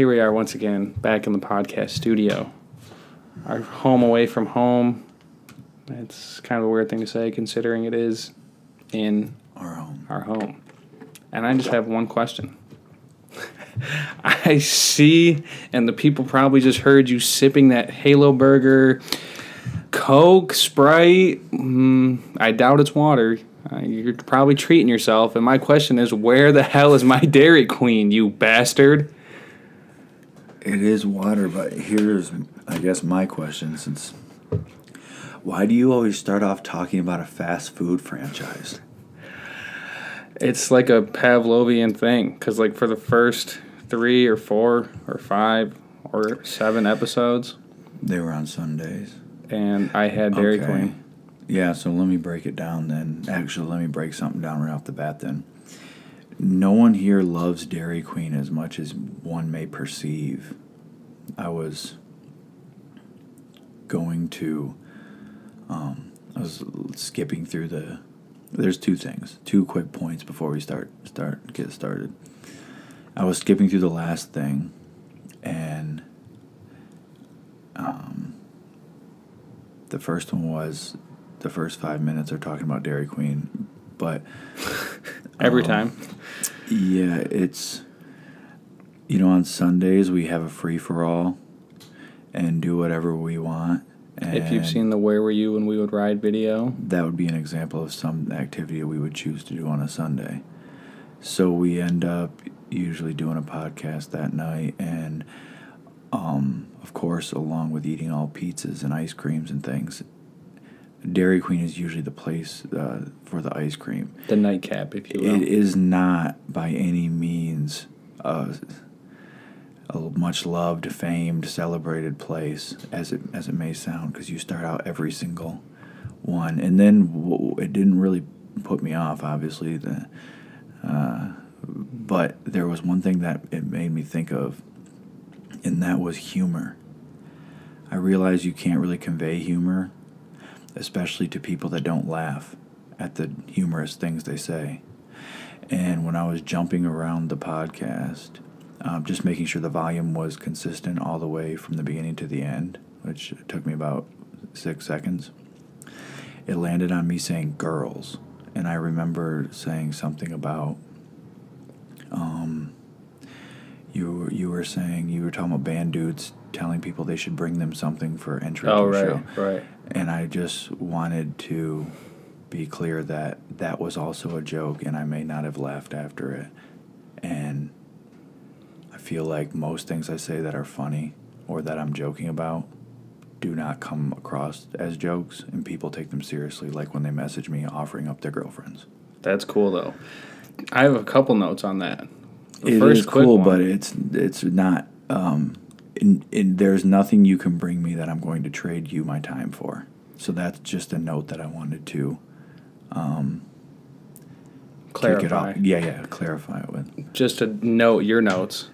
Here we are once again, back in the podcast studio. Our home away from home. It's kind of a weird thing to say, considering it is in our home. And I just have one question. I see, and the people probably just heard you sipping that Halo Burger, Coke, Sprite. I doubt it's water. You're probably treating yourself. And my question is, where the hell is my Dairy Queen, you bastard? It is water, but here's, I guess, my question, since... Why do you always start off talking about a fast food franchise? It's like a Pavlovian thing, because like for the first 3 or 4 or 5 or 7 episodes... They were on Sundays. And I had Dairy Queen. Yeah, so let me break it down then. Actually, let me break something down right off the bat then. No one here loves Dairy Queen as much as one may perceive. I was skipping through the... There's two quick points before we get started. I was skipping through the last thing, and the first one was the first 5 minutes are talking about Dairy Queen, but... Every time. Yeah, it's... You know, on Sundays, we have a free-for-all and do whatever we want. And if you've seen the Where Were You When We Would Ride video. That would be an example of some activity we would choose to do on a Sunday. So we end up usually doing a podcast that night and, of course, along with eating all pizzas and ice creams and things, Dairy Queen is usually the place for the ice cream. The nightcap, if you will. It is not by any means a much-loved, famed, celebrated place, as it may sound, because you start out every single one. And then it didn't really put me off, obviously. But there was one thing that it made me think of, and that was humor. I realized you can't really convey humor, especially to people that don't laugh at the humorous things they say. And when I was jumping around the podcast... just making sure the volume was consistent all the way from the beginning to the end, which took me about 6 seconds. It landed on me saying girls, and I remember saying something about you were talking about band dudes telling people they should bring them something for entry to the show. Oh, right. And I just wanted to be clear that that was also a joke, and I may not have laughed after it. And I feel like most things I say that are funny or that I'm joking about do not come across as jokes, and people take them seriously, like when they message me offering up their girlfriends. That's cool, though. I have a couple notes on that. It is cool, but it's not... there's nothing you can bring me that I'm going to trade you my time for. So that's just a note that I wanted to... clarify. Clarify it with. Just to note your notes...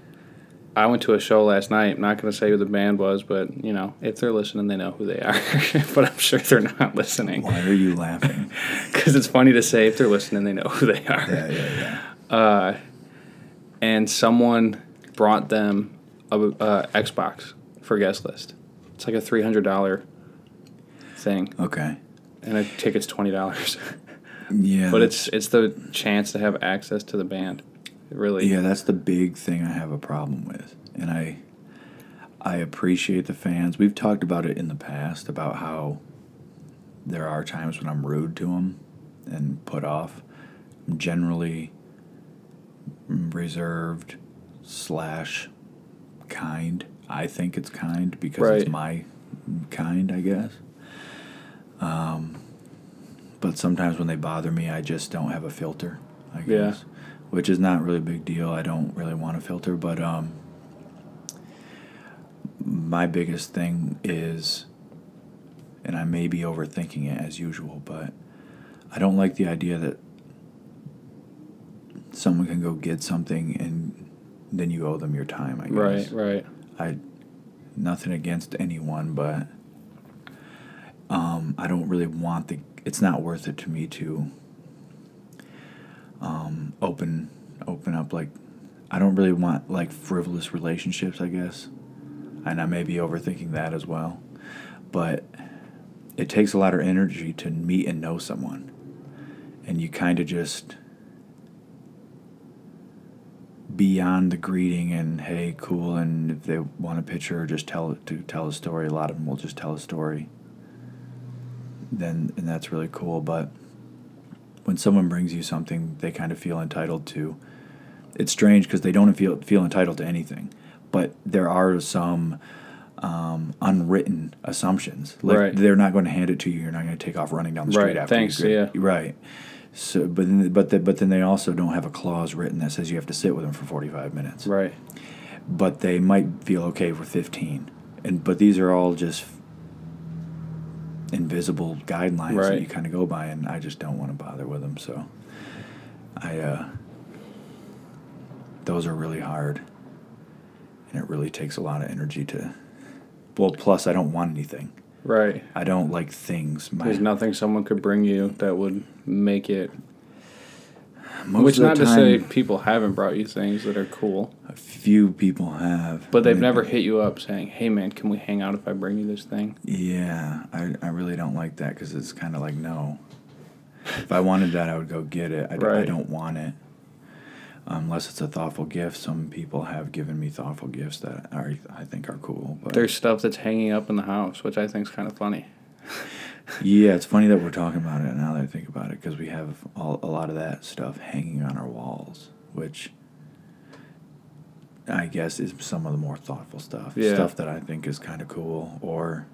I went to a show last night. I'm not going to say who the band was, but, you know, if they're listening, they know who they are. But I'm sure they're not listening. Why are you laughing? Because it's funny to say if they're listening, they know who they are. Yeah. And someone brought them a Xbox for guest list. It's like a $300 thing. Okay. And a ticket's $20. Yeah. But it's the chance to have access to the band. Really? Yeah, that's the big thing I have a problem with. And I appreciate the fans. We've talked about it in the past, about how there are times when I'm rude to them and put off. I'm generally reserved / kind. I think it's kind because it's my kind, I guess. But sometimes when they bother me, I just don't have a filter, I guess. Yeah. Which is not really a big deal. I don't really want to filter, but my biggest thing is, and I may be overthinking it as usual, but I don't like the idea that someone can go get something and then you owe them your time, I guess. Right. Nothing against anyone, but I don't really want it's not worth it to me to... open up, like, I don't really want, like, frivolous relationships, I guess. And I may be overthinking that as well. But it takes a lot of energy to meet and know someone. And you kind of just beyond the greeting and, hey, cool, and if they want a picture or just tell a story, a lot of them will just tell a story. And that's really cool. But when someone brings you something, they kind of feel entitled to. It's strange because they don't feel entitled to anything. But there are some unwritten assumptions. Like, right. They're not going to hand it to you. You're not going to take off running down the street after you. Right, thanks, yeah. Right. So, but then they also don't have a clause written that says you have to sit with them for 45 minutes. Right. But they might feel okay for 15. But these are all just invisible guidelines that you kind of go by, and I just don't want to bother with them. So those are really hard. And it really takes a lot of energy to... Well, plus I don't want anything. Right. I don't like things. There's nothing someone could bring you that would make it... Which not to say people haven't brought you things that are cool. A few people have. But they've never hit you up saying, hey, man, can we hang out if I bring you this thing? Yeah. I really don't like that because it's kind of like, no. If I wanted that, I would go get it. I don't want it. Unless it's a thoughtful gift. Some people have given me thoughtful gifts that I think are cool. But there's stuff that's hanging up in the house, which I think is kind of funny. Yeah, it's funny that we're talking about it now that I think about it, because we have a lot of that stuff hanging on our walls, which I guess is some of the more thoughtful stuff. Yeah. Stuff that I think is kind of cool or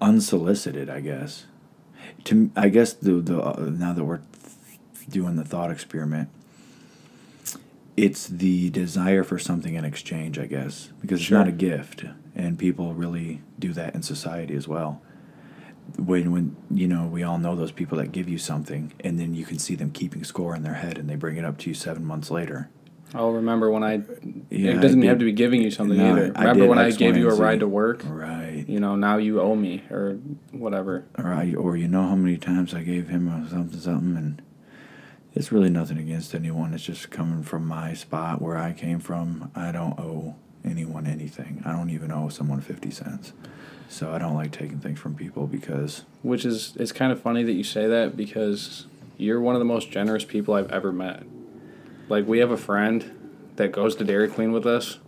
unsolicited, I guess. I guess the now that we're doing the thought experiment, it's the desire for something in exchange, I guess, because it's not a gift, and people really do that in society as well. When you know, we all know those people that give you something, and then you can see them keeping score in their head, and they bring it up to you 7 months later. I'll remember when it doesn't have to be giving you something either. Remember when I gave you a ride to work? Right. You know, now you owe me or whatever. Right. Or you know how many times I gave him something and. It's really nothing against anyone. It's just coming from my spot where I came from. I don't owe anyone anything. I don't even owe someone 50 cents. So I don't like taking things from people because... Which is... It's kind of funny that you say that because you're one of the most generous people I've ever met. Like, we have a friend that goes to Dairy Queen with us,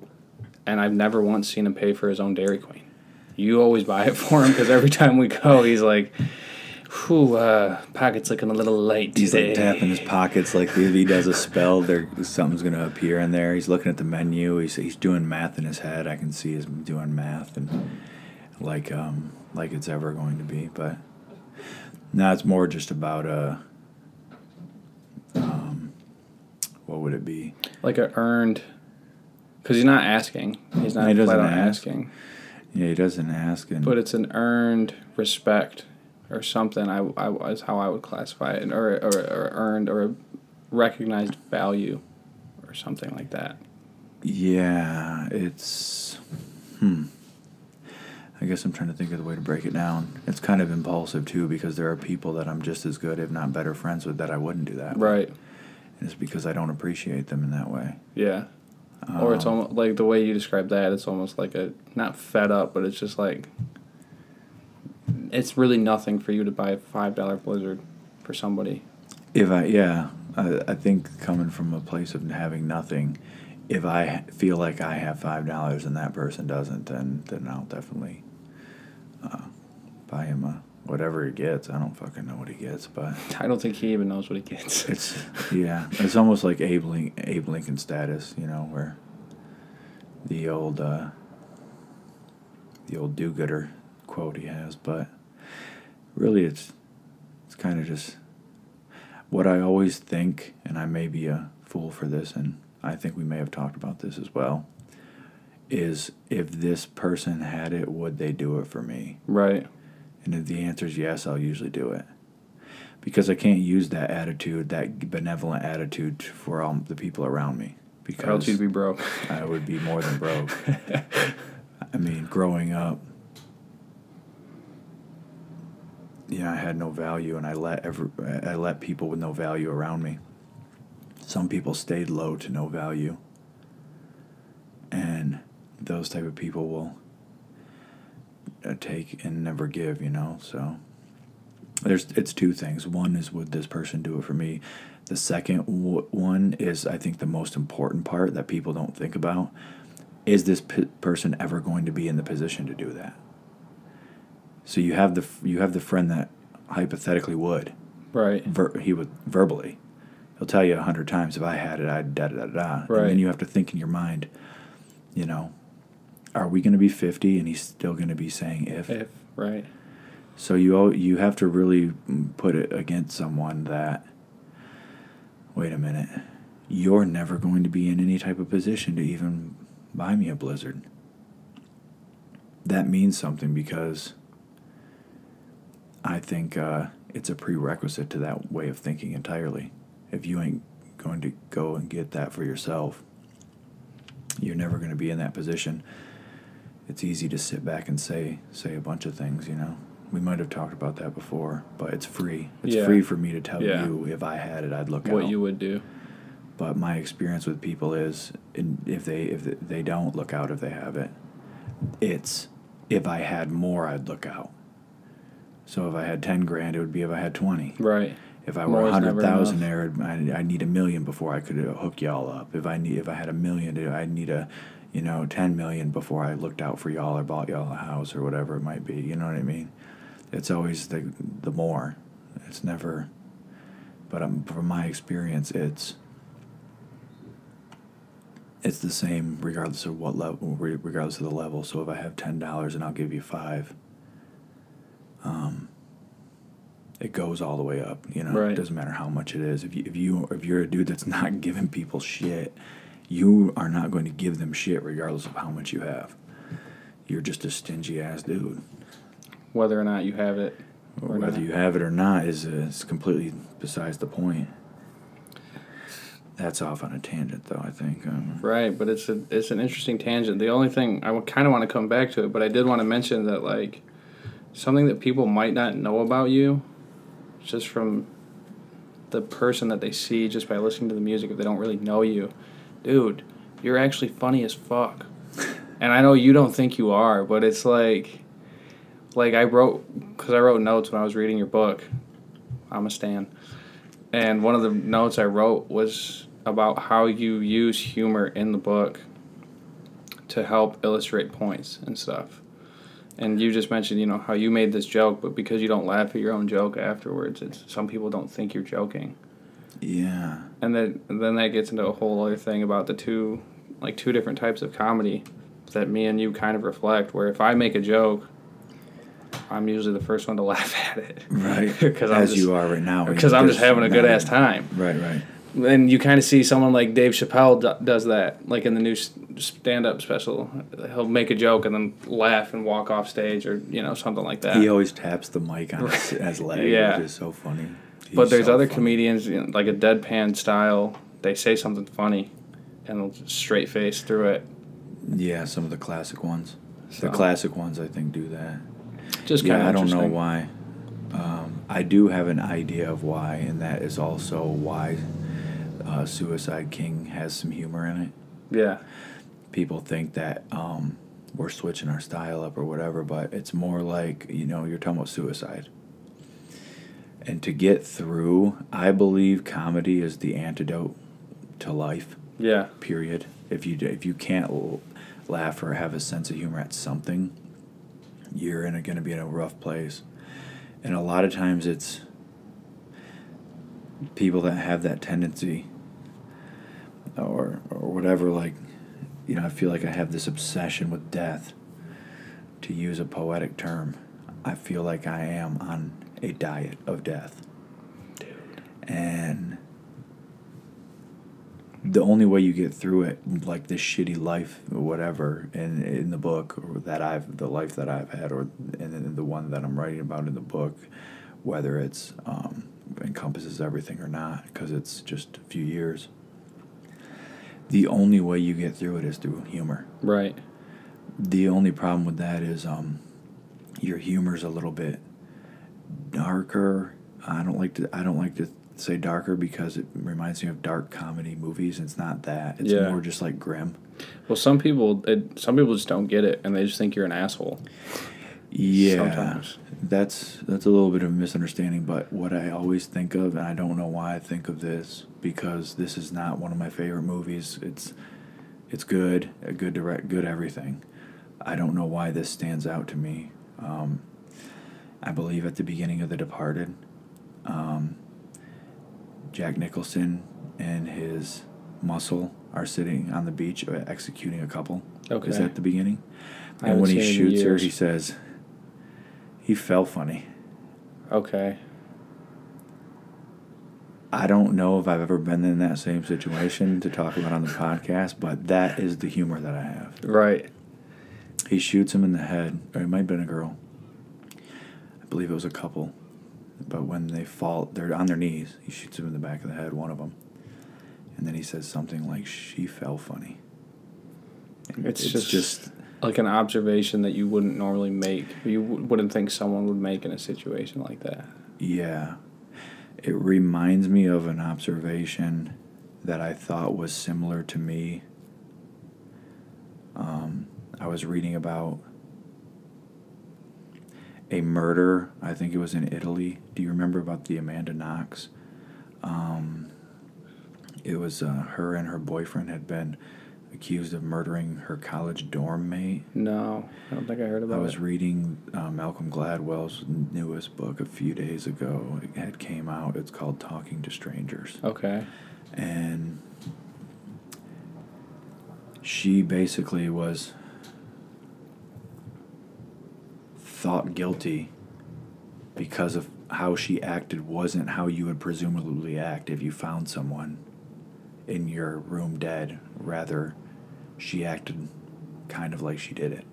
and I've never once seen him pay for his own Dairy Queen. You always buy it for him because every time we go, he's like... Whew, pocket's looking a little light today. He's like tapping his pockets like if he does a spell, something's going to appear in there. He's looking at the menu. He's doing math in his head. I can see he's doing math and like it's ever going to be. But now it's more just about what would it be? Like an earned, because he's not asking. He's not asking. Yeah, he doesn't ask. But it's an earned respect. Or something, I is how I would classify it, or earned or recognized value, or something like that. Yeah, it's. I guess I'm trying to think of the way to break it down. It's kind of impulsive too, because there are people that I'm just as good, if not better, friends with that I wouldn't do that. Right. With. And it's because I don't appreciate them in that way. Yeah. Or it's almost like the way you describe that. It's almost like a not fed up, but it's just like. It's really nothing for you to buy a $5 Blizzard for somebody. I think coming from a place of having nothing, if I feel like I have $5 and that person doesn't, then I'll definitely buy him whatever he gets. I don't fucking know what he gets, but I don't think he even knows what he gets. It's almost like Abe Lincoln status, you know, where the old do-gooder quote he has, but. Really, it's kind of just what I always think, and I may be a fool for this, and I think we may have talked about this as well, is if this person had it, would they do it for me? Right. And if the answer is yes, I'll usually do it. Because I can't use that attitude, that benevolent attitude for all the people around me. Because else you'd be broke. I would be more than broke. I mean, growing up, yeah, I had no value, and I let people with no value around me. Some people stayed low to no value, those type of people will take and never give, you know. So it's two things. One is, would this person do it for me? The second one is, I think, the most important part that people don't think about. Is this person ever going to be in the position to do that? So you have the friend that hypothetically would. Right. He would verbally. He'll tell you 100 times, if I had it, I'd da-da-da-da. Right. And then you have to think in your mind, you know, are we going to be 50 and he's still going to be saying if? If, right. So you have to really put it against someone that, wait a minute, you're never going to be in any type of position to even buy me a Blizzard. That means something, because I think it's a prerequisite to that way of thinking entirely. If you ain't going to go and get that for yourself, you're never going to be in that position. It's easy to sit back and say a bunch of things, you know. We might have talked about that before, but it's free. It's free for me to tell you, if I had it, I'd look out. What you would do. But my experience with people is, if they don't look out if they have it, it's, if I had more, I'd look out. So if I had 10 grand, it would be if I had 20. Right. If I were 100,000 there, I'd need $1 million before I could hook y'all up. If I had $1 million, I'd need 10 million before I looked out for y'all or bought y'all a house or whatever it might be. You know what I mean? It's always the more. It's never. But from my experience, it's the same regardless of what level, regardless of the level. So if I have $10 and I'll give you $5, it goes all the way up. You know, right. It doesn't matter how much it is. If you're a dude that's not giving people shit, you are not going to give them shit regardless of how much you have. You're just a stingy ass dude. Whether or not you have it. You have it or not is completely besides the point. That's off on a tangent, though, I think. Right, but it's an interesting tangent. The only thing, I kind of want to come back to it, but I did want to mention that, like, something that people might not know about you, just from the person that they see just by listening to the music, if they don't really know you. Dude, you're actually funny as fuck. And I know you don't think you are, but it's like I wrote notes when I was reading your book. I'm a stan. And one of the notes I wrote was about how you use humor in the book to help illustrate points and stuff. And you just mentioned, you know, how you made this joke, but because you don't laugh at your own joke afterwards, some people don't think you're joking. Yeah. And then that gets into a whole other thing about the two different types of comedy that me and you kind of reflect, where if I make a joke, I'm usually the first one to laugh at it. Right. You are right now. Because I'm just having a good-ass time. Right. And you kind of see someone like Dave Chappelle does that, like in the new stand-up special. He'll make a joke and then laugh and walk off stage or, you know, something like that. He always taps the mic on his leg, which is so funny. But there's other comedians, you know, like a deadpan style, they say something funny and they'll just straight face through it. Yeah, some of the classic ones. So. The classic ones, I think, do that. Just kind of I don't know why. I do have an idea of why, and that is also why Suicide King has some humor in it. Yeah. People think that we're switching our style up or whatever, but it's more like, you know, you're talking about suicide. And to get through, I believe comedy is the antidote to life. Yeah. Period. If you can't laugh or have a sense of humor at something, you're going to be in a rough place. And a lot of times it's people that have that tendency or whatever, like, you know, I feel like I have this obsession with death, to use a poetic term. I feel like I am on a diet of death. Dude. And the only way you get through it, like this shitty life or whatever in the book, or the life that I've had, or and the one that I'm writing about in the book, whether it's encompasses everything or not, because it's just a few years, the only way you get through it is through humor. Right. The only problem with that is your humor's a little bit darker. I don't like to say darker because it reminds me of dark comedy movies. It's not that. It's more just like grim. Well, some people just don't get it, and they just think you're an asshole. Yeah, sometimes. That's a little bit of a misunderstanding, but what I always think of, and I don't know why I think of this, because this is not one of my favorite movies. It's good, a good direct, good everything. I don't know why this stands out to me. I believe at the beginning of The Departed, Jack Nicholson and his muscle are sitting on the beach executing a couple. Okay. Is that the beginning? And when he shoots her, he says, "He fell funny." Okay. I don't know if I've ever been in that same situation to talk about on the podcast, but that is the humor that I have. Right. He shoots him in the head, or it might have been a girl. I believe it was a couple. But when they fall, they're on their knees. He shoots him in the back of the head, one of them. And then he says something like, "She fell funny." It's just like an observation that you wouldn't normally make. You wouldn't think someone would make in a situation like that. Yeah. It reminds me of an observation that I thought was similar to me. I was reading about a murder. I think it was in Italy. Do you remember about the Amanda Knox? It was her and her boyfriend had been accused of murdering her college dorm mate. No, I don't think I heard about it. I was reading Malcolm Gladwell's newest book a few days ago. It had came out. It's called Talking to Strangers. Okay. And she basically was thought guilty because of how she acted wasn't how you would presumably act if you found someone in your room dead. Rather, she acted kind of like she did it.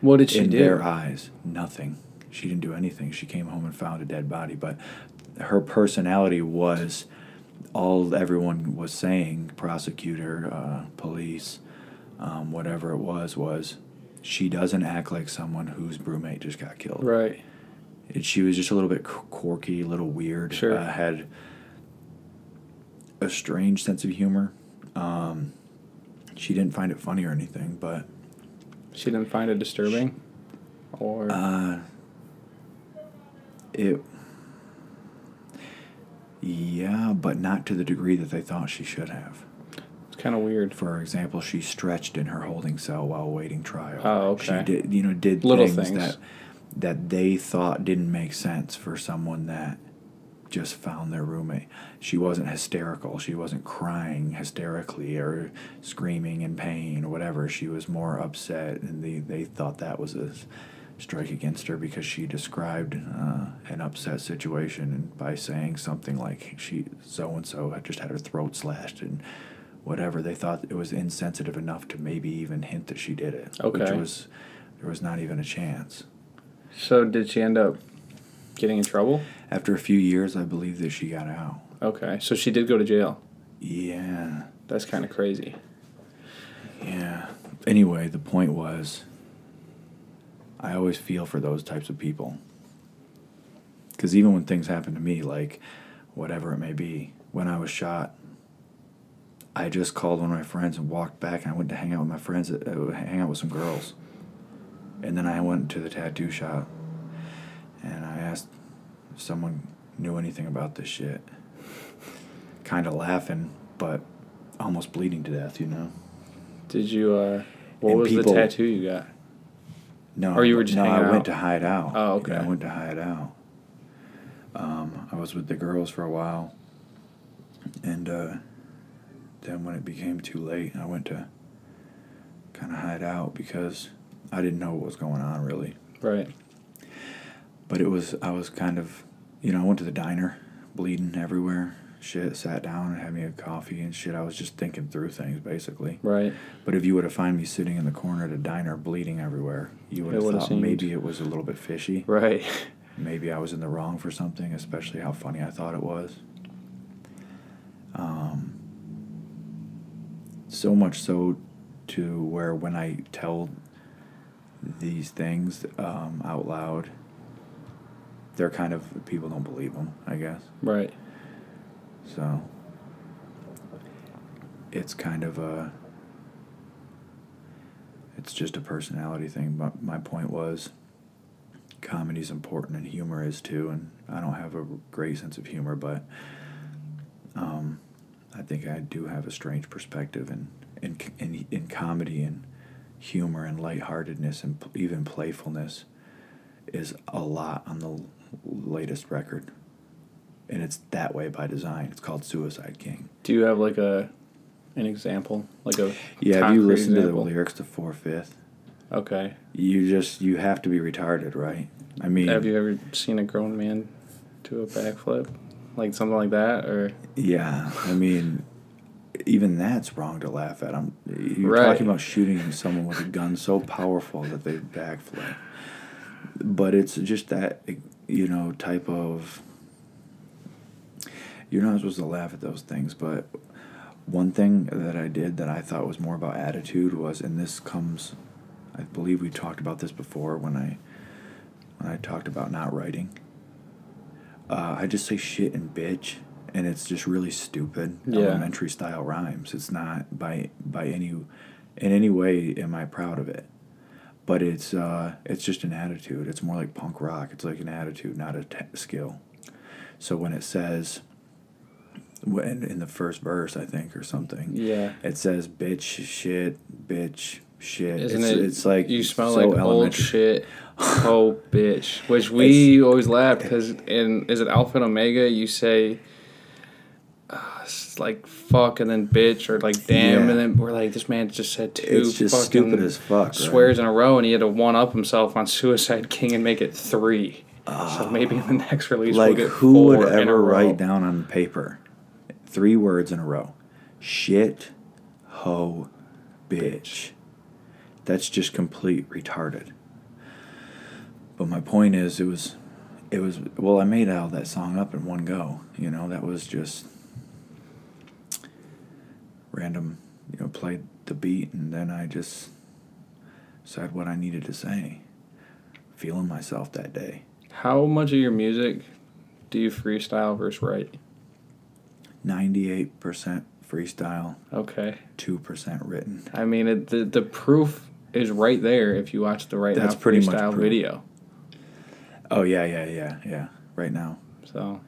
What did she do? In their eyes, nothing. She didn't do anything. She came home and found a dead body. But her personality was all everyone was saying, prosecutor, police, whatever it was she doesn't act like someone whose roommate just got killed. Right. And she was just a little bit quirky, a little weird. Sure. Had a strange sense of humor. She didn't find it funny or anything, but she didn't find it disturbing, or it. Yeah, but not to the degree that they thought she should have. It's kind of weird. For example, she stretched in her holding cell while waiting trial. Oh, okay. She did, did little things that they thought didn't make sense for someone that just found their roommate. She wasn't hysterical. She wasn't crying hysterically or screaming in pain or whatever. She was more upset, and they thought that was a strike against her because she described an upset situation and by saying something like she so-and-so had just had her throat slashed and whatever. They thought it was insensitive enough to maybe even hint that she did it. Okay. Which was, there was not even a chance. So did she end up getting in trouble? After a few years, I believe that she got out. Okay, so she did go to jail. Yeah. That's kind of crazy. Yeah. Anyway, the point was, I always feel for those types of people. Because even when things happen to me, like whatever it may be, when I was shot, I just called one of my friends and walked back, and I went to hang out with my friends, hang out with some girls. And then I went to the tattoo shop, and I asked if someone knew anything about this shit. Kind of laughing, but almost bleeding to death, Did you, what was the tattoo you got? No, or you were just hanging out? I went to hide out. Oh, okay. I went to hide out. I was with the girls for a while, and then when it became too late, I went to kind of hide out because I didn't know what was going on, really. Right. But I was kind of, I went to the diner, bleeding everywhere, shit, sat down and had me a coffee and shit. I was just thinking through things, basically. Right. But if you would have found me sitting in the corner at a diner, bleeding everywhere, you would have thought maybe it was a little bit fishy. Right. Maybe I was in the wrong for something, especially how funny I thought it was. So much so to where when I tell these things out loud, they're kind of, people don't believe them, I guess. Right. So, it's kind of it's just a personality thing. But my point was, comedy's important and humor is too, and I don't have a great sense of humor, but I think I do have a strange perspective in comedy and humor and lightheartedness and even playfulness is a lot on the latest record. And it's that way by design. It's called Suicide King. Do you have like an example? Like a yeah, if you listen to the lyrics to 4/5. Okay. You have to be retarded, right? I mean, have you ever seen a grown man do a backflip? Like something like that, or yeah, I mean, even that's wrong to laugh at. You're talking about shooting someone with a gun so powerful that they backflip. But it's just that, you know, type of, you're not supposed to laugh at those things. But one thing that I did that I thought was more about attitude was, and this comes, I believe we talked about this before when I talked about not writing. I just say shit and bitch, and it's just really stupid elementary style rhymes. It's not in any way am I proud of it, but it's just an attitude. It's more like punk rock. It's like an attitude, not a skill. So when it says, in the first verse, I think, or something, it says bitch, shit. It's like you smell so like old shit. Oh, bitch. Which we always laugh because in, is it Alpha and Omega? You say it's like fuck and then bitch, or like damn, and then we're like, this man just said two. It's just fucking stupid as fuck. Swears in a row, and he had to one up himself on Suicide King and make it 3. So maybe in the next release, like, we'll get 4 in a row. Who would ever write down on paper 3 words in a row? Shit, hoe, bitch. That's just complete retarded. But my point is, it was. Well, I made all that song up in one go. You know, that was just random. You know, played the beat, and then I just said what I needed to say. Feeling myself that day. How much of your music do you freestyle versus write? 98% freestyle. Okay. 2% written. I mean, the proof is right there if you watch the Right That's Now freestyle video. Oh, yeah. Right Now. So.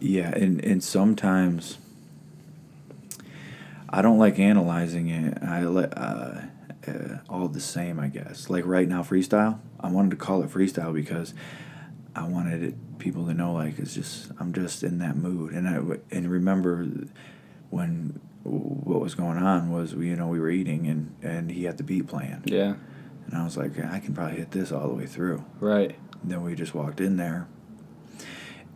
Yeah, and sometimes I don't like analyzing it. I let all the same, I guess. Like Right Now freestyle, I wanted to call it freestyle because I wanted people to know, like, it's just, I'm just in that mood. And I remember when what was going on was, you know, we were eating and he had the beat playing. Yeah. And I was like, I can probably hit this all the way through. Right. And then we just walked in there.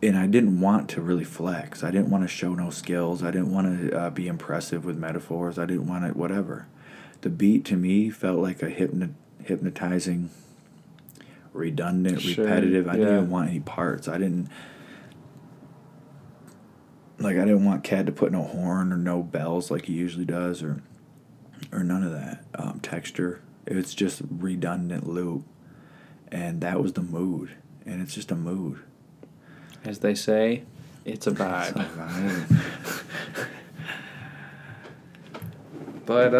And I didn't want to really flex. I didn't want to show no skills. I didn't want to be impressive with metaphors. I didn't want to whatever. The beat to me felt like a hypnotizing, redundant, repetitive. I didn't even want any parts. I didn't want Cat to put no horn or no bells like he usually does, or none of that texture. It's just redundant loop, and that was the mood. And it's just a mood. As they say, it's a vibe. It's a vibe. But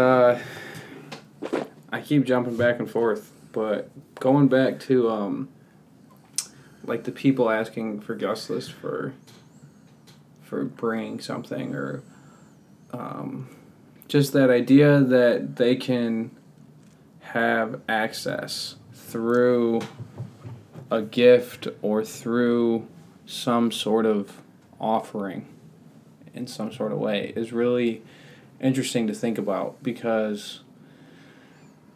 I keep jumping back and forth. But going back to like the people asking for guest lists for bringing something, or just that idea that they can have access through a gift or through some sort of offering in some sort of way is really interesting to think about, because,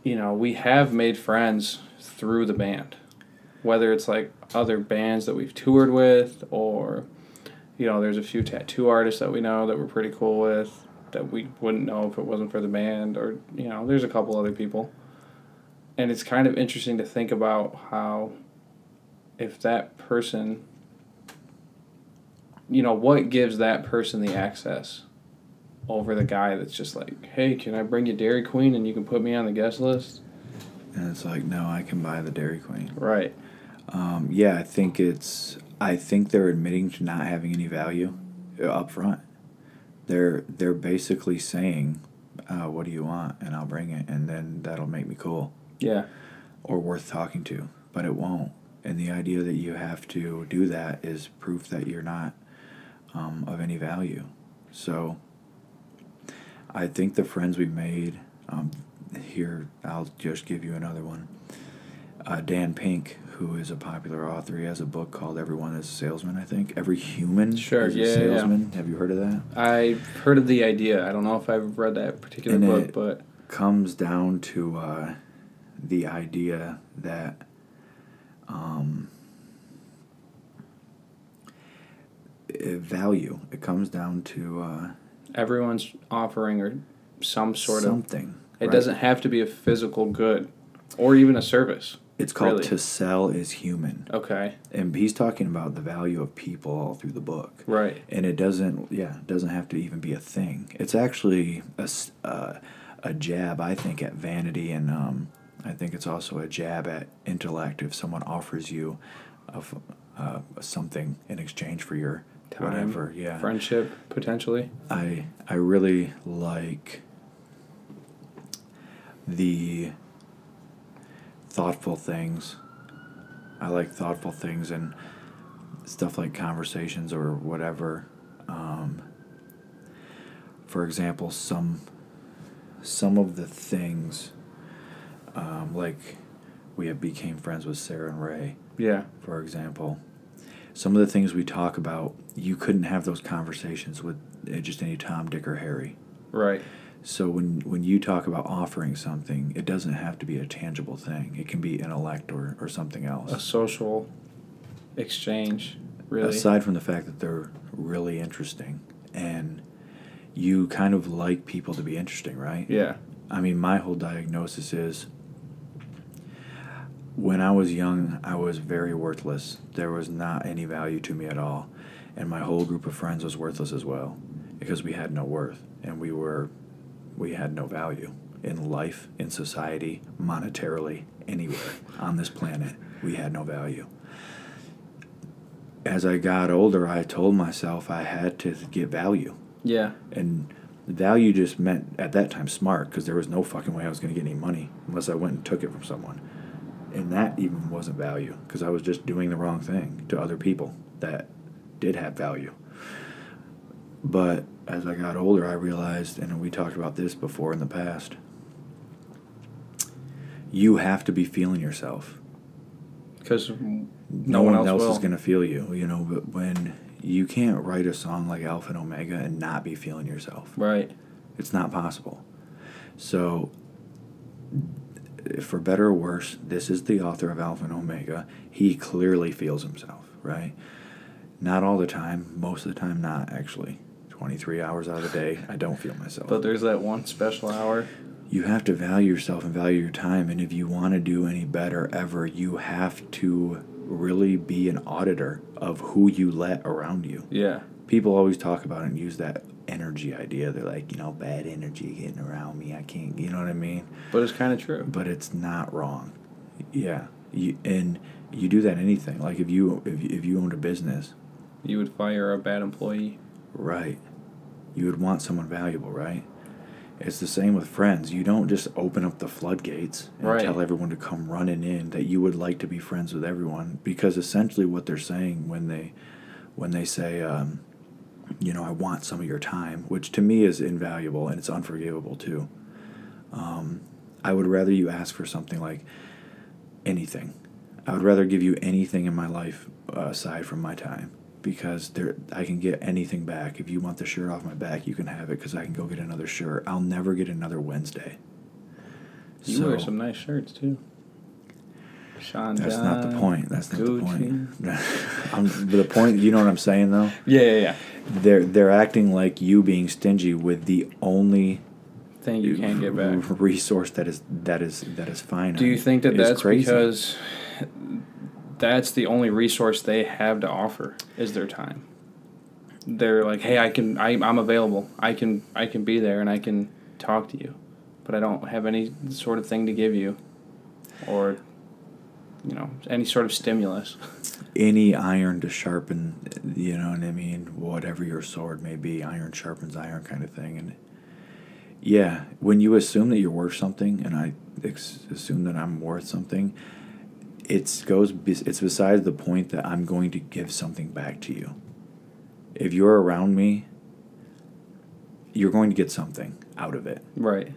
you know, we have made friends through the band, whether it's like other bands that we've toured with, or, you know, there's a few tattoo artists that we know that we're pretty cool with that we wouldn't know if it wasn't for the band, or, you know, there's a couple other people. And it's kind of interesting to think about how, if that person, you know, what gives that person the access over the guy that's just like, hey, can I bring you Dairy Queen and you can put me on the guest list? And it's like, no, I can buy the Dairy Queen. Right. Yeah, I think they're admitting to not having any value up front. They're basically saying, what do you want? And I'll bring it, and then that'll make me cool. Yeah. Or worth talking to, but it won't. And the idea that you have to do that is proof that you're not of any value. So I think the friends we made, here, I'll just give you another one. Dan Pink, who is a popular author, he has a book called Everyone is a Salesman, I think. Every Human is a Salesman. Yeah. Have you heard of that? I've heard of the idea. I don't know if I've read that particular book, but... it comes down to the idea that value. It comes down to... everyone's offering or some sort something. It right? doesn't have to be a physical good or even a service. It's called To Sell Is Human. Okay. And he's talking about the value of people all through the book. Right. And it doesn't, it doesn't have to even be a thing. It's actually a jab, I think, at vanity, and I think it's also a jab at intellect. If someone offers you something in exchange for your time, whatever, friendship, potentially. I really like the thoughtful things. I like thoughtful things and stuff like conversations or whatever. For example, some of the things, like we have became friends with Sarah and Ray. Yeah. For example, some of the things we talk about, you couldn't have those conversations with just any Tom, Dick, or Harry. Right. So when you talk about offering something, it doesn't have to be a tangible thing. It can be intellect or something else. A social exchange, really. Aside from the fact that they're really interesting. And you kind of like people to be interesting, right? Yeah. I mean, my whole diagnosis is when I was young, I was very worthless. There was not any value to me at all. And my whole group of friends was worthless as well because we had no worth and we had no value in life, in society, monetarily, anywhere on this planet. We had no value. As I got older, I told myself I had to get value. Yeah. And value just meant, at that time, smart, because there was no fucking way I was going to get any money unless I went and took it from someone. And that even wasn't value, because I was just doing the wrong thing to other people that did have value. But as I got older, I realized, and we talked about this before in the past, you have to be feeling yourself. Because no one else is going to feel you, you know, but when you can't write a song like Alpha and Omega and not be feeling yourself. Right. It's not possible. So, for better or worse, this is the author of Alpha and Omega. He clearly feels himself, right? Not all the time. Most of the time, not actually. 23 hours out of the day, I don't feel myself. But there's that one special hour. You have to value yourself and value your time, and if you want to do any better ever, you have to really be an auditor of who you let around you. Yeah. People always talk about it and use that energy idea. They're like, you know, bad energy getting around me. I can't, you know what I mean? But it's kind of true. But it's not wrong. Yeah. You do that in anything. Like if you owned a business. You would fire a bad employee. Right. You would want someone valuable, right? It's the same with friends. You don't just open up the floodgates and tell everyone to come running in that you would like to be friends with everyone, because essentially what they're saying when they say, you know, I want some of your time, which to me is invaluable and it's unforgivable too. I would rather you ask for something like anything. I would rather give you anything in my life aside from my time. Because I can get anything back. If you want the shirt off my back, you can have it because I can go get another shirt. I'll never get another Wednesday. You wear some nice shirts, too. Shandana, that's not the point. That's not Gucci. The point, you know what I'm saying, though? Yeah. They're acting like you being stingy with the only thing you can't get back. Resource that is finite. Do you think that's crazy? Because... that's the only resource they have to offer is their time. They're like, hey, I'm available. I can be there and I can talk to you, but I don't have any sort of thing to give you or, you know, any sort of stimulus. Any iron to sharpen, you know what I mean? Whatever your sword may be, iron sharpens iron kind of thing. And Yeah, when you assume that you're worth something, and I assume that I'm worth something, it's besides the point that I'm going to give something back to you. If you're around me, you're going to get something out of it. Right.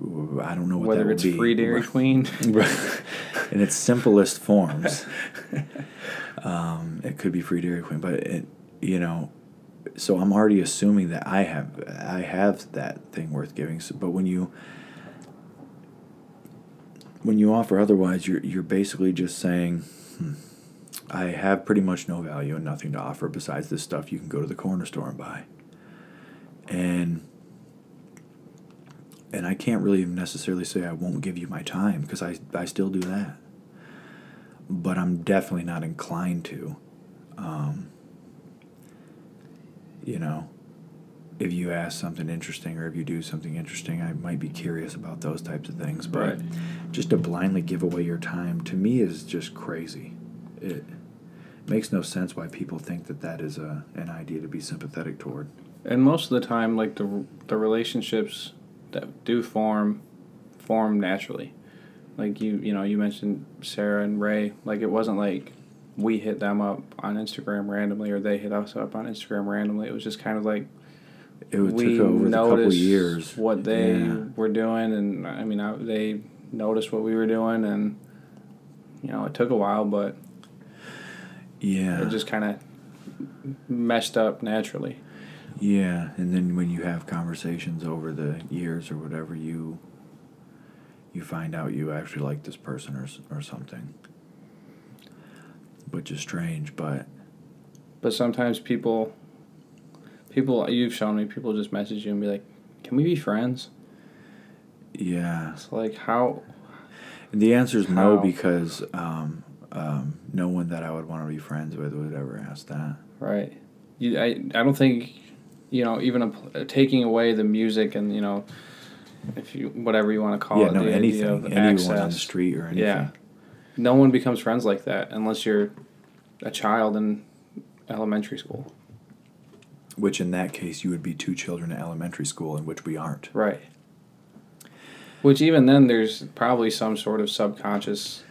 I don't know what that would be. Whether it's free Dairy Queen. In its simplest forms. It could be free Dairy Queen, but so I'm already assuming that I have that thing worth giving. So, but when you offer otherwise, you're basically just saying, I have pretty much no value and nothing to offer besides this stuff you can go to the corner store and buy. And I can't really necessarily say I won't give you my time, because I still do that. But I'm definitely not inclined to. If you ask something interesting or if you do something interesting, I might be curious about those types of things. But just to blindly give away your time, to me, is just crazy. It makes no sense why people think that is an idea to be sympathetic toward. And most of the time, like, the relationships that do form naturally. Like, you mentioned Sarah and Ray. Like, it wasn't like we hit them up on Instagram randomly or they hit us up on Instagram randomly. It was just kind of like we took over noticed the couple years. What they were doing, and, I mean, they noticed what we were doing, and, it took a while, but it just kind of meshed up naturally. Yeah, and then when you have conversations over the years or whatever, you find out you actually like this person or something, which is strange, but sometimes people you've shown me, people just message you and be like, "Can we be friends?" Yeah. It's like, how? And the answer is no, because no one that I would want to be friends with would ever ask that. Right. I don't think, even taking away the music and, if you whatever you want to call it, no, the anything, idea of anyone access on the street or anything. Yeah. No one becomes friends like that unless you're a child in elementary school. Which in that case, you would be two children in elementary school, in which we aren't. Right. Which even then, there's probably some sort of subconscious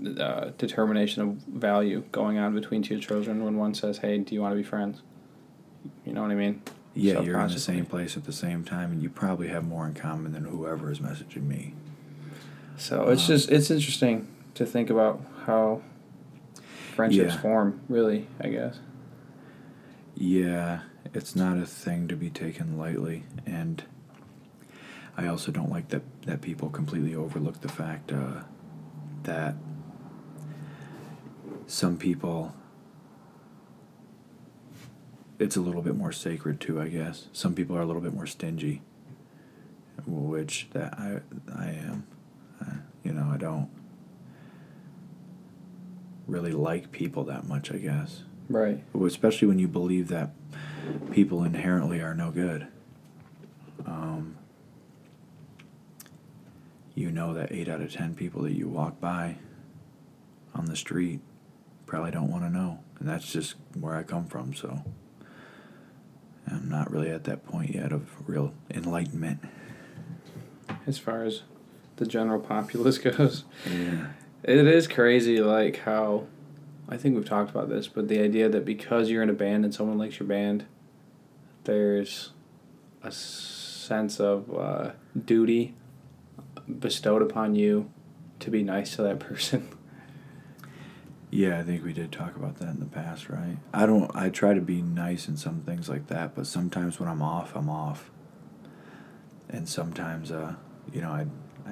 determination of value going on between two children when one says, "Hey, do you want to be friends?" You know what I mean? Yeah, you're in the same place at the same time, and you probably have more in common than whoever is messaging me. So it's it's interesting to think about how friendships form, really, I guess. Yeah, it's not a thing to be taken lightly, and I also don't like that people completely overlook the fact that some people, it's a little bit more sacred too, I guess. Some people are a little bit more stingy, which that I am. I don't really like people that much, I guess. Right. Especially when you believe that people inherently are no good. That 8 out of 10 people that you walk by on the street probably don't want to know. And that's just where I come from, so I'm not really at that point yet of real enlightenment. As far as the general populace goes. Yeah. It is crazy, like, how, I think we've talked about this, but the idea that because you're in a band and someone likes your band, there's a sense of duty bestowed upon you to be nice to that person. Yeah, I think we did talk about that in the past, right? I try to be nice in some things like that, but sometimes when I'm off. And sometimes, I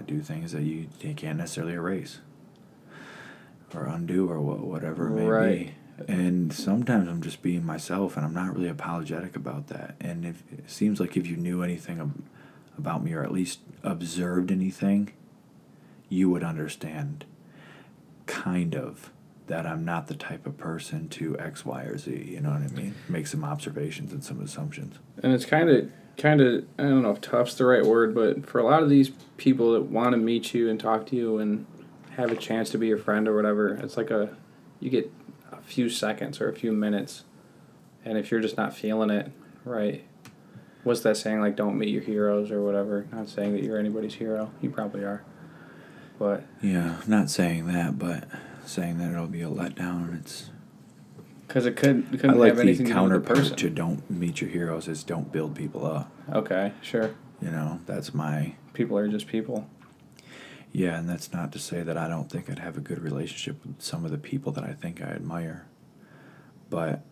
do things that you can't necessarily erase or undo or whatever it may be. And sometimes I'm just being myself, and I'm not really apologetic about that. And it seems like if you knew anything about me, or at least observed anything, you would understand kind of that I'm not the type of person to X, Y, or Z, you know what I mean? Make some observations and some assumptions. And it's kind of, I don't know if tough's the right word, but for a lot of these people that want to meet you and talk to you and have a chance to be your friend or whatever, it's like you get a few seconds or a few minutes, and if you're just not feeling it, right, what's that saying, like, don't meet your heroes or whatever. Not saying that you're anybody's hero. You probably are. But yeah, not saying that, but saying that it'll be a letdown. It's because it could have like anything to do with the person. I like the counterpart to don't meet your heroes is don't build people up. Okay, sure. You know, that's my... People are just people. Yeah, and that's not to say that I don't think I'd have a good relationship with some of the people that I think I admire. But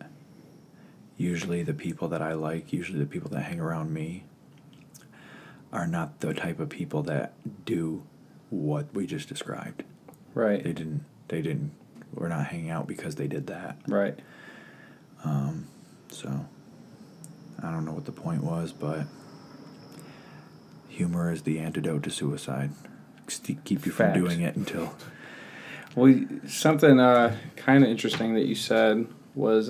usually the people that I like, usually the people that hang around me, are not the type of people that do what we just described. Right. They didn't. We're not hanging out because they did that. Right. So I don't know what the point was, but humor is the antidote to suicide. Keep you from doing it until... Well, something kind of interesting that you said was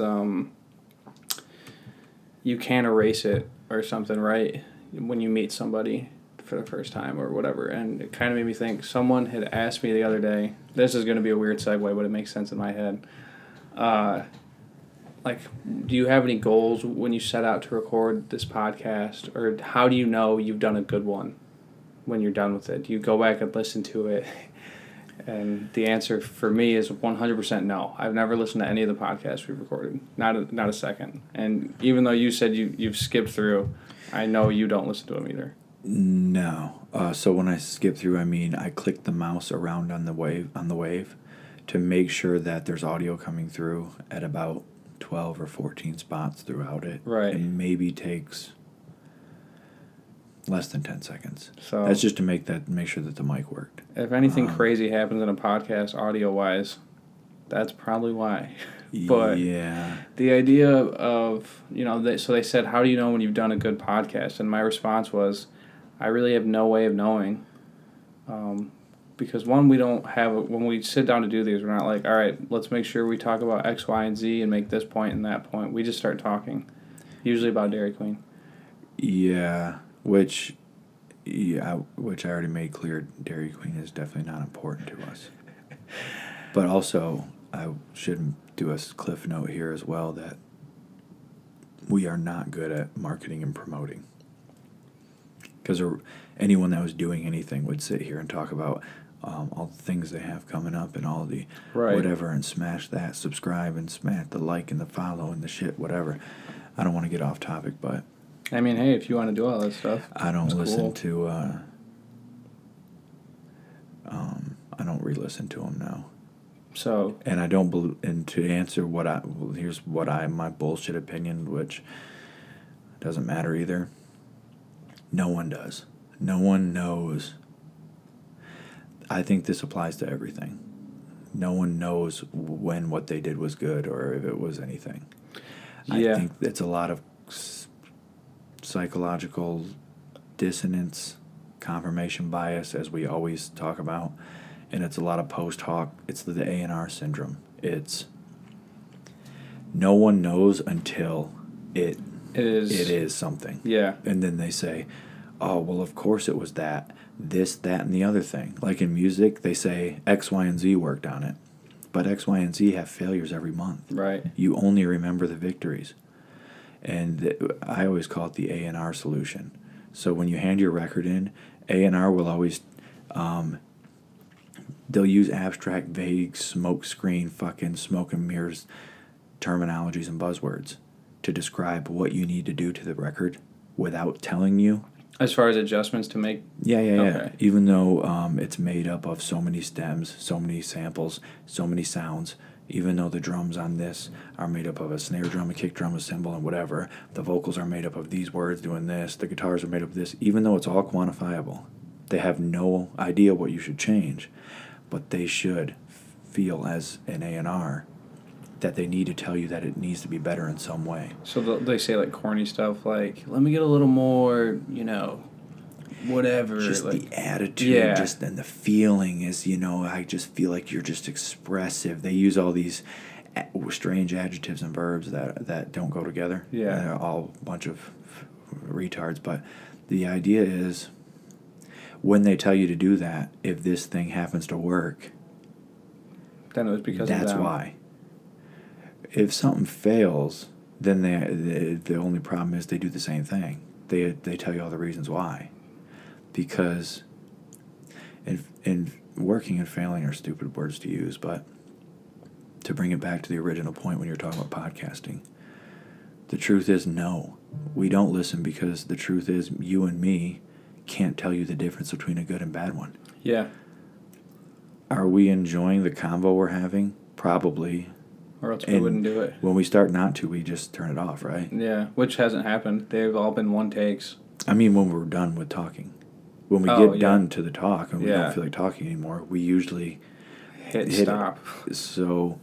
you can't erase it or something, right? When you meet somebody for the first time or whatever. And it kind of made me think, someone had asked me the other day, this is going to be a weird segue, but it makes sense in my head. Like, do you have any goals when you set out to record this podcast? Or how do you know you've done a good one when you're done with it? Do you go back and listen to it? And the answer for me is 100% no. I've never listened to any of the podcasts we've recorded. Not a second. And even though you said you've skipped through, I know you don't listen to them either. No. So when I skip through, I mean I click the mouse around on the wave to make sure that there's audio coming through at about 12 or 14 spots throughout it. Right. It maybe takes less than 10 seconds. So that's just to make sure that the mic worked. If anything crazy happens in a podcast audio-wise, that's probably why. But yeah, the idea of, you know, so they said, how do you know when you've done a good podcast? And my response was, I really have no way of knowing. Because one, we don't have, when we sit down to do these, we're not like, all right, let's make sure we talk about X, Y, and Z and make this point and that point. We just start talking, usually about Dairy Queen. Yeah, which I already made clear, Dairy Queen is definitely not important to us. But also, I should do a cliff note here as well that we are not good at marketing and promoting. Because anyone that was doing anything would sit here and talk about all the things they have coming up and all the whatever, and smash that subscribe and smash the like and the follow and the shit, whatever. I don't want to get off topic, but... I mean, hey, if you want to do all that stuff, I don't listen to... I don't re-listen to them now. So... And I don't... And to answer what I... Well, here's what my bullshit opinion, which doesn't matter either. No one does. No one knows. I think this applies to everything. No one knows when what they did was good or if it was anything. Yeah. I think it's a lot of psychological dissonance, confirmation bias, as we always talk about, and it's a lot of post hoc. It's the A&R syndrome. It's no one knows until it is something. Yeah. And then they say, oh, well, of course it was that, this, that, and the other thing. Like in music, they say X, Y, and Z worked on it. But X, Y, and Z have failures every month. Right. You only remember the victories. And I always call it the A&R solution. So when you hand your record in, A&R will always, they'll use abstract, vague, smokescreen, fucking smoke and mirrors terminologies and buzzwords to describe what you need to do to the record without telling you. As far as adjustments to make? Yeah. Even though it's made up of so many stems, so many samples, so many sounds, even though the drums on this are made up of a snare drum, a kick drum, a cymbal, and whatever, the vocals are made up of these words doing this, the guitars are made up of this, even though it's all quantifiable. They have no idea what you should change, but they should feel as an A&R that they need to tell you that it needs to be better in some way. So they say, like, corny stuff, like, let me get a little more, you know, whatever. Just like, the attitude, yeah. Just and the feeling is, you know, I just feel like you're just expressive. They use all these strange adjectives and verbs that don't go together. Yeah. And they're all a bunch of retards. But the idea is when they tell you to do that, if this thing happens to work, then it was because of that. That's why. If something fails, then the only problem is they do the same thing. they tell you all the reasons why. Because and working and failing are stupid words to use, but to bring it back to the original point when you're talking about podcasting, the truth is no. We don't listen because the truth is you and me can't tell you the difference between a good and bad one. Yeah. Are we enjoying the convo we're having? Probably. Or else we wouldn't do it. When we start not to, we just turn it off, right? Yeah, which hasn't happened. They've all been one takes. I mean, when we're done with talking. When we get done to the talk and we don't feel like talking anymore, we usually hit stop. It. So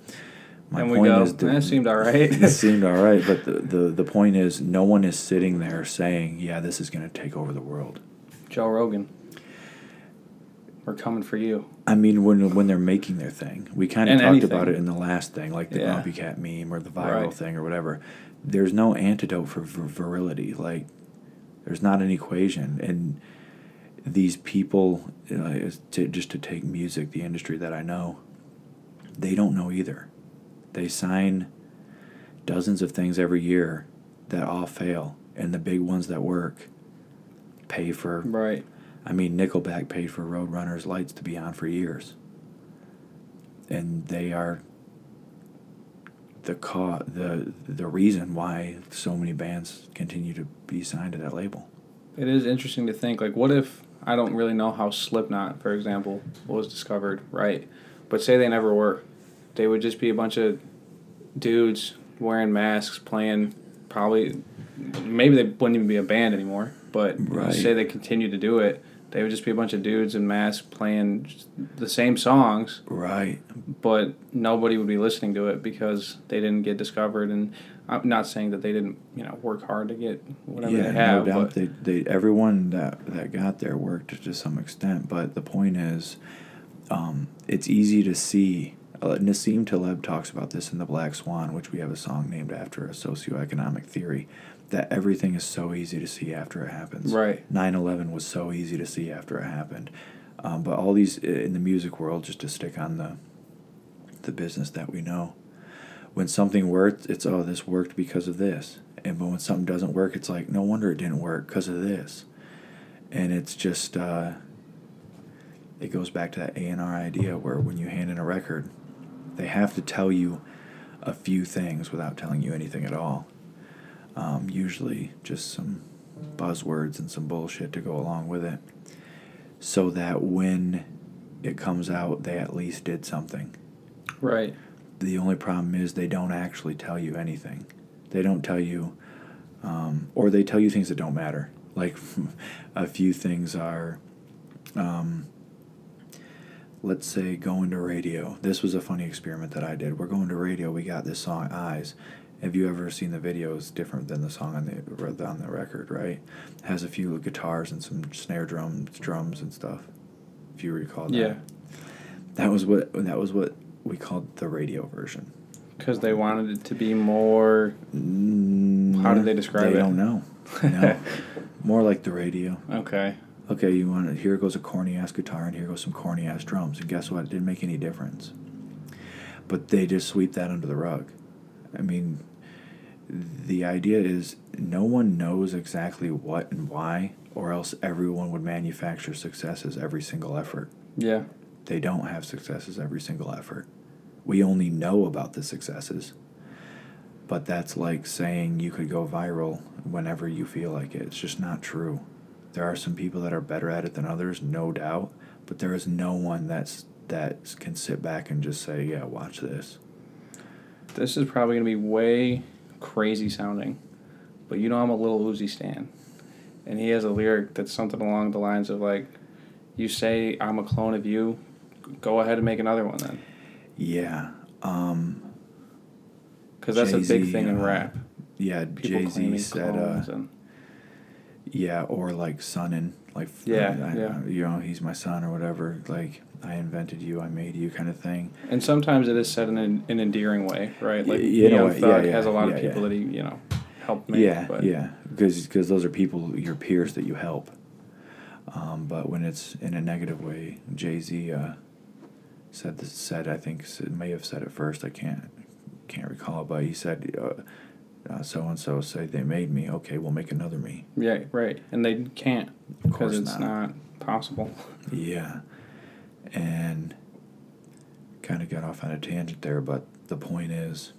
my and point we go, is... That seemed all right. It seemed all right, but the point is no one is sitting there saying, yeah, this is going to take over the world. Joe Rogan. We're coming for you. I mean, when they're making their thing. We kind of talked about it in the last thing, like the Grumpy Cat meme or the viral thing or whatever. There's no antidote for virility. Like, there's not an equation. And these people, you know, just to take music, the industry that I know, they don't know either. They sign dozens of things every year that all fail. And the big ones that work pay for... Right. I mean, Nickelback paid for Roadrunners lights to be on for years. And they are the reason why so many bands continue to be signed to that label. It is interesting to think, like, what if, I don't really know how Slipknot, for example, was discovered, right? But say they never were. They would just be a bunch of dudes wearing masks, playing probably, maybe they wouldn't even be a band anymore. But say they continue to do it, they would just be a bunch of dudes in masks playing the same songs. Right. But nobody would be listening to it because they didn't get discovered. And I'm not saying that they didn't, you know, work hard to get whatever they have. Yeah, no doubt. They everyone that got there worked to some extent. But the point is, it's easy to see. Nassim Taleb talks about this in The Black Swan, which we have a song named after, a socioeconomic theory. That everything is so easy to see after it happens. Right. 9/11 was so easy to see after it happened. But all these, in the music world, just to stick on the business that we know, when something works, it's, oh, this worked because of this. And but when something doesn't work, it's like, no wonder it didn't work because of this. And it's just, it goes back to that A&R idea where when you hand in a record, they have to tell you a few things without telling you anything at all. Usually just some buzzwords and some bullshit to go along with it, so that when it comes out, they at least did something. Right. The only problem is they don't actually tell you anything. They don't tell you, or they tell you things that don't matter. Like a few things are, let's say, going to radio. This was a funny experiment that I did. We're going to radio. We got this song, Eyes. Have you ever seen the video? It's different than the song on the record, right? It has a few guitars and some snare drums and stuff. If you recall that. Yeah. That was what we called the radio version. Because they wanted it to be more. How did they describe it? They don't know. No. More like the radio. Okay. Okay, you want it? Here goes a corny ass guitar and here goes some corny ass drums, and guess what? It didn't make any difference. But they just sweep that under the rug. I mean, the idea is no one knows exactly what and why, or else everyone would manufacture successes every single effort. Yeah. They don't have successes every single effort. We only know about the successes. But that's like saying you could go viral whenever you feel like it. It's just not true. There are some people that are better at it than others, no doubt, but there is no one that can sit back and just say, yeah, watch this. This is probably going to be way crazy sounding, but you know I'm a little Uzi stan. And he has a lyric that's something along the lines of, like, you say I'm a clone of you, go ahead and make another one then. Yeah. Because that's Jay-Z, a big thing in rap. Yeah, Jay-Z said, yeah, or like sonnin', like, you know, he's my son or whatever, like... I invented you, I made you kind of thing. And sometimes it is said in an endearing way, right? Like, Young Thug has a lot of people that he, you know, helped make. Yeah, but. Yeah, because those are people, your peers that you help. But when it's in a negative way, Jay-Z said, I think, may have said it first, I can't recall, but he said, so-and-so say they made me. Okay, we'll make another me. Yeah, right. And they can't because it's not possible. Yeah. And kind of got off on a tangent there, but the point is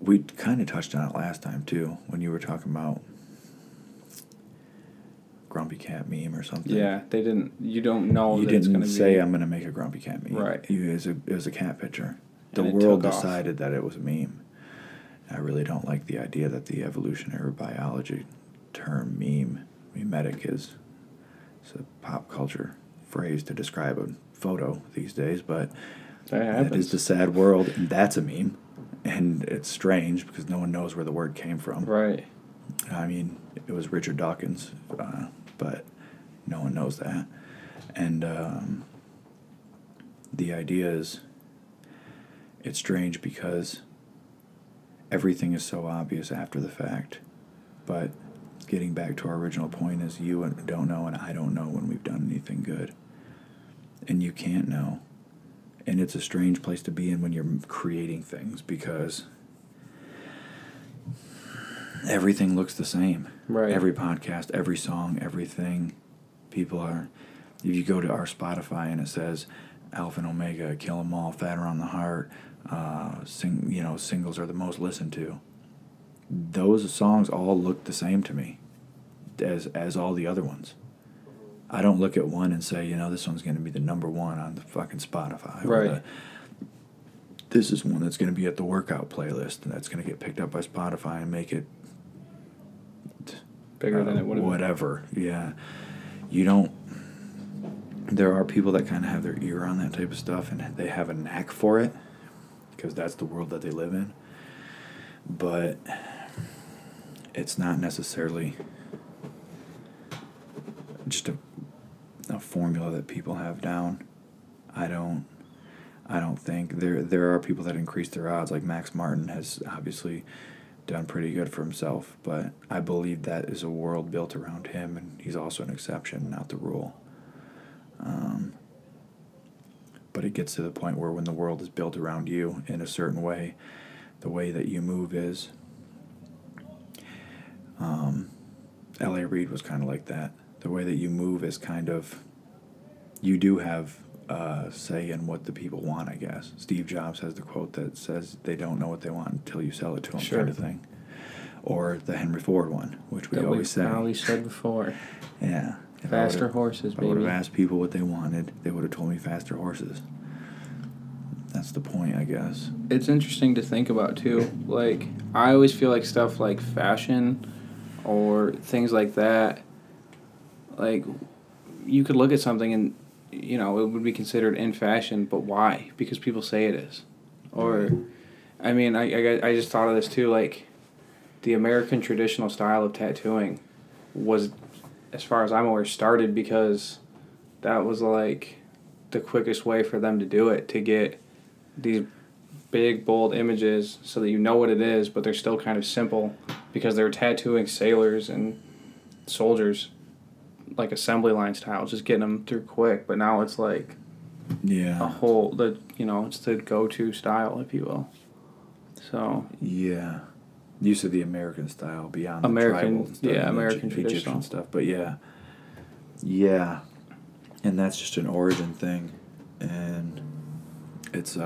we kind of touched on it last time, too, when you were talking about grumpy cat meme or something. Yeah, they didn't. You don't know. You didn't say I'm going to make a grumpy cat meme. Right. It was a cat picture. The world decided that it was a meme. I really don't like the idea that the evolutionary biology term meme, memetic, is it's a pop culture phrase to describe a photo these days. But that is the sad world, and that's a meme. And it's strange because no one knows where the word came from. Right. I mean, it was Richard Dawkins, but no one knows that. And the idea is it's strange because everything is so obvious after the fact. But getting back to our original point is you don't know and I don't know when we've done anything good. And you can't know. And it's a strange place to be in when you're creating things because everything looks the same. Right. Every podcast, every song, everything. People are... If you go to our Spotify and it says Alpha and Omega, Kill Em All, Fat Around the Heart, singles are the most listened to. Those songs all look the same to me as all the other ones. I don't look at one and say, this one's going to be the number one on the fucking Spotify. Right. This is one that's going to be at the workout playlist and that's going to get picked up by Spotify and make it bigger than it would have been. Yeah. You don't... There are people that kind of have their ear on that type of stuff and they have a knack for it because that's the world that they live in. But it's not necessarily just a formula that people have down. I don't think there are people that increase their odds. Like Max Martin has obviously done pretty good for himself, but I believe that is a world built around him, and he's also an exception, not the rule. But it gets to the point where when the world is built around you in a certain way, the way that you move is. L.A. Reid was kind of like that. The way that you move is kind of. You do have. Say in what the people want, I guess. Steve Jobs has the quote that says they don't know what they want until you sell it to them, sure. Kind of thing. Or the Henry Ford one, which we always say. That we said before. Yeah. Faster horses, baby. If I would have asked people what they wanted, they would have told me faster horses. That's the point, I guess. It's interesting to think about, too. Like, I always feel like stuff like fashion or things like that, like, you could look at something and it would be considered in fashion, but why? Because people say it is. Or, I mean, I just thought of this too, like, the American traditional style of tattooing was, as far as I'm aware, started because that was, like, the quickest way for them to do it, to get these big, bold images so that you know what it is, but they're still kind of simple because they're tattooing sailors and soldiers. Like assembly line style, just getting them through quick. But now it's like, yeah, it's the go-to style, if you will. So yeah, use of the American style beyond the tribal stuff, American traditional stuff. But yeah, and that's just an origin thing, and it's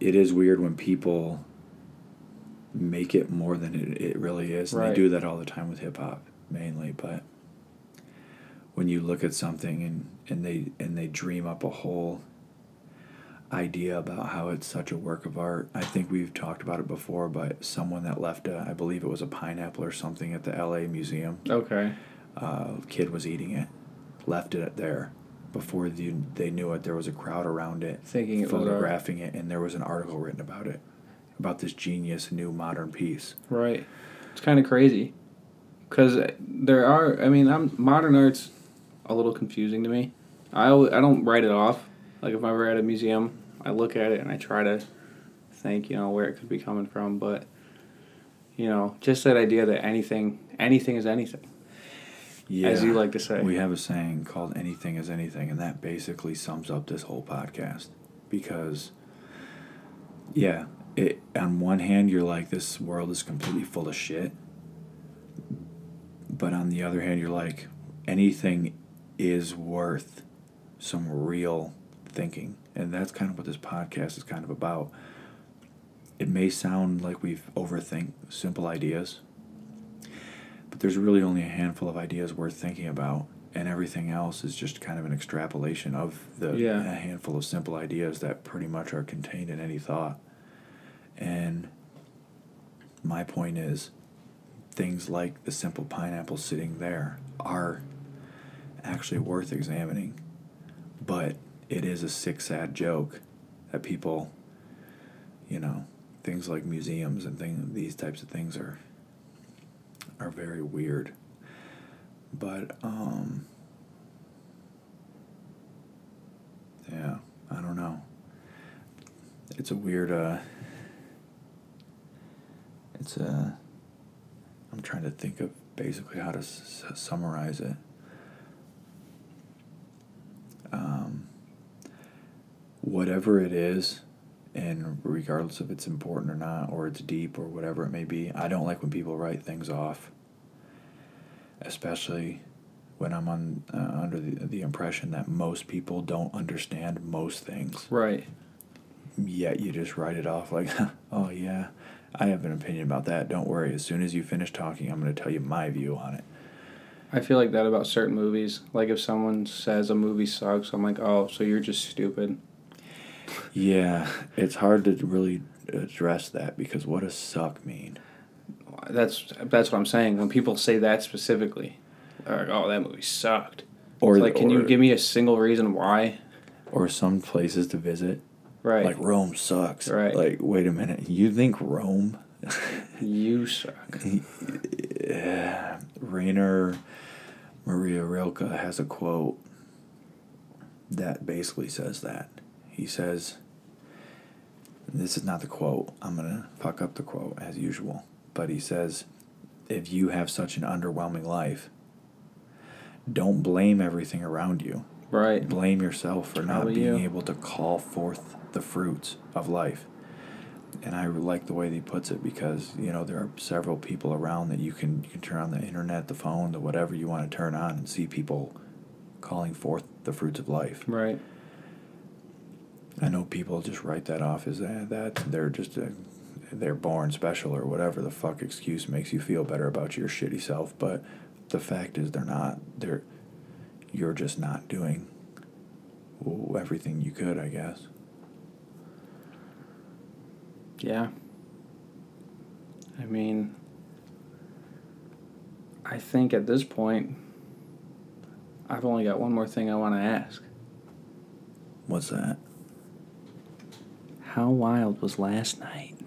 it is weird when people make it more than it really is, and right. They do that all the time with hip hop. Mainly, but when you look at something and they dream up a whole idea about how it's such a work of art. I think we've talked about it before, but someone that left I believe it was a pineapple or something at the LA museum. Okay. Kid was eating it, left it there. Before they knew it, there was a crowd around it, photographing it, and there was an article written about it, about this genius new modern piece. Right. It's kind of crazy. Because there are, modern art's a little confusing to me. I don't write it off. Like, if I'm ever at a museum, I look at it and I try to think, where it could be coming from. But, just that idea that anything is anything. Yeah. As you like to say. We have a saying called anything is anything, and that basically sums up this whole podcast. because, yeah, it, on one hand, you're like, this world is completely full of shit. But on the other hand, you're like, anything is worth some real thinking. And that's kind of what this podcast is kind of about. It may sound like we've overthink simple ideas, but there's really only a handful of ideas worth thinking about, and everything else is just kind of an extrapolation of the a handful of simple ideas that pretty much are contained in any thought. And my point is, things like the simple pineapple sitting there are actually worth examining, but it is a sick, sad joke that people, you know, things like museums and these types of things are very weird. But, yeah, I don't know. It's a weird, I'm trying to think of basically how to summarize it. Whatever it is, and regardless if it's important or not, or it's deep or whatever it may be, I don't like when people write things off, especially when I'm under the impression that most people don't understand most things. Right. Yet you just write it off like, oh yeah, I have an opinion about that. Don't worry. As soon as you finish talking, I'm going to tell you my view on it. I feel like that about certain movies. Like if someone says a movie sucks, I'm like, oh, so you're just stupid. Yeah, it's hard to really address that because what does suck mean? That's what I'm saying. When people say that specifically, like, oh, that movie sucked. Or it's like, can you give me a single reason why? Or some places to visit. Right. Like, Rome sucks. Right. Like, wait a minute. You think Rome? You suck. Rainer Maria Rilke has a quote that basically says that. He says, this is not the quote. I'm going to fuck up the quote as usual. But he says, if you have such an underwhelming life, don't blame everything around you. Right. Blame yourself for not being able to call forth the fruits of life. And I like the way that he puts it because, you know, there are several people around that you can turn on the internet, the phone, the whatever you want to turn on and see people calling forth the fruits of life. Right. I know people just write that off as that they're just they're born special or whatever the fuck excuse makes you feel better about your shitty self, but the fact is they're not. You're just not doing everything you could, I guess. Yeah. I mean, I think at this point, I've only got one more thing I want to ask. What's that? How wild was last night?